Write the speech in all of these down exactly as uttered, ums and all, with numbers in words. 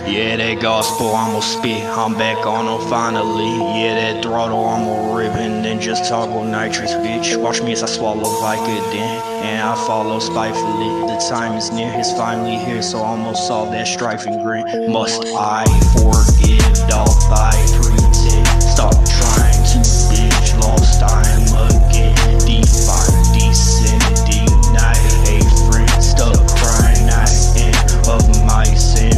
Yeah, that gospel I'ma spit, I'm back on them finally. Yeah, that throttle I'ma rip and then just toggle nitrous, bitch. Watch me as I swallow Vicodin, and I follow spitefully. The time is near, it's finally here, so I almost saw that strife and grin. Must I forgive all thy pretense? Stop trying to, bitch, lost time again. Define, descending, not a friend. Stuck crying, I am of my sin.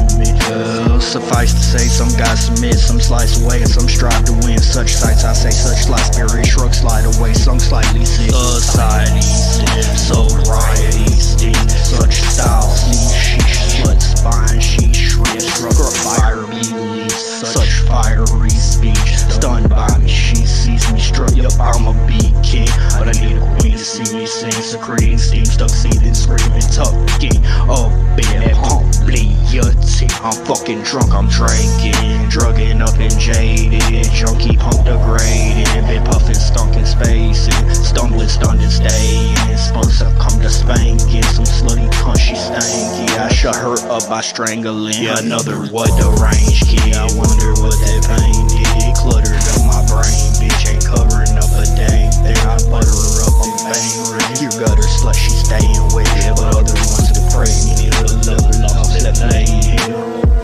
Uh, suffice to say, some guys submit, some slice away, and some strive to win. Such sights, I say, such lies, spirit shrug, slide away, some slightly sick. Society sniffs, sobriety stinks, such style sleep, she slut spine, she shrieks, rubber fiery leaves, such fiery speech. Stunned by me, she sees me, struck up, I'm a beat king, but I need a queen to see me sing, secreting steam, stuck seething, screaming, tucking, oh, bam, pump, bleed, I'm fucking drunk, I'm drinking, drugging up and jaded, junkie pump degraded, been puffing, stunk and spacing, stumbling, stunned and staying, spunks have come to spanking, some slutty cunt, she stanky, I shut her up by strangling, yeah, another what deranged kid, I wonder what that pain did, cluttered up my brain, bitch, ain't covering up a dang thing, I butter her up and bang her, you got her slut, she staying with it, but other ones depraved, need a level up, let her lady.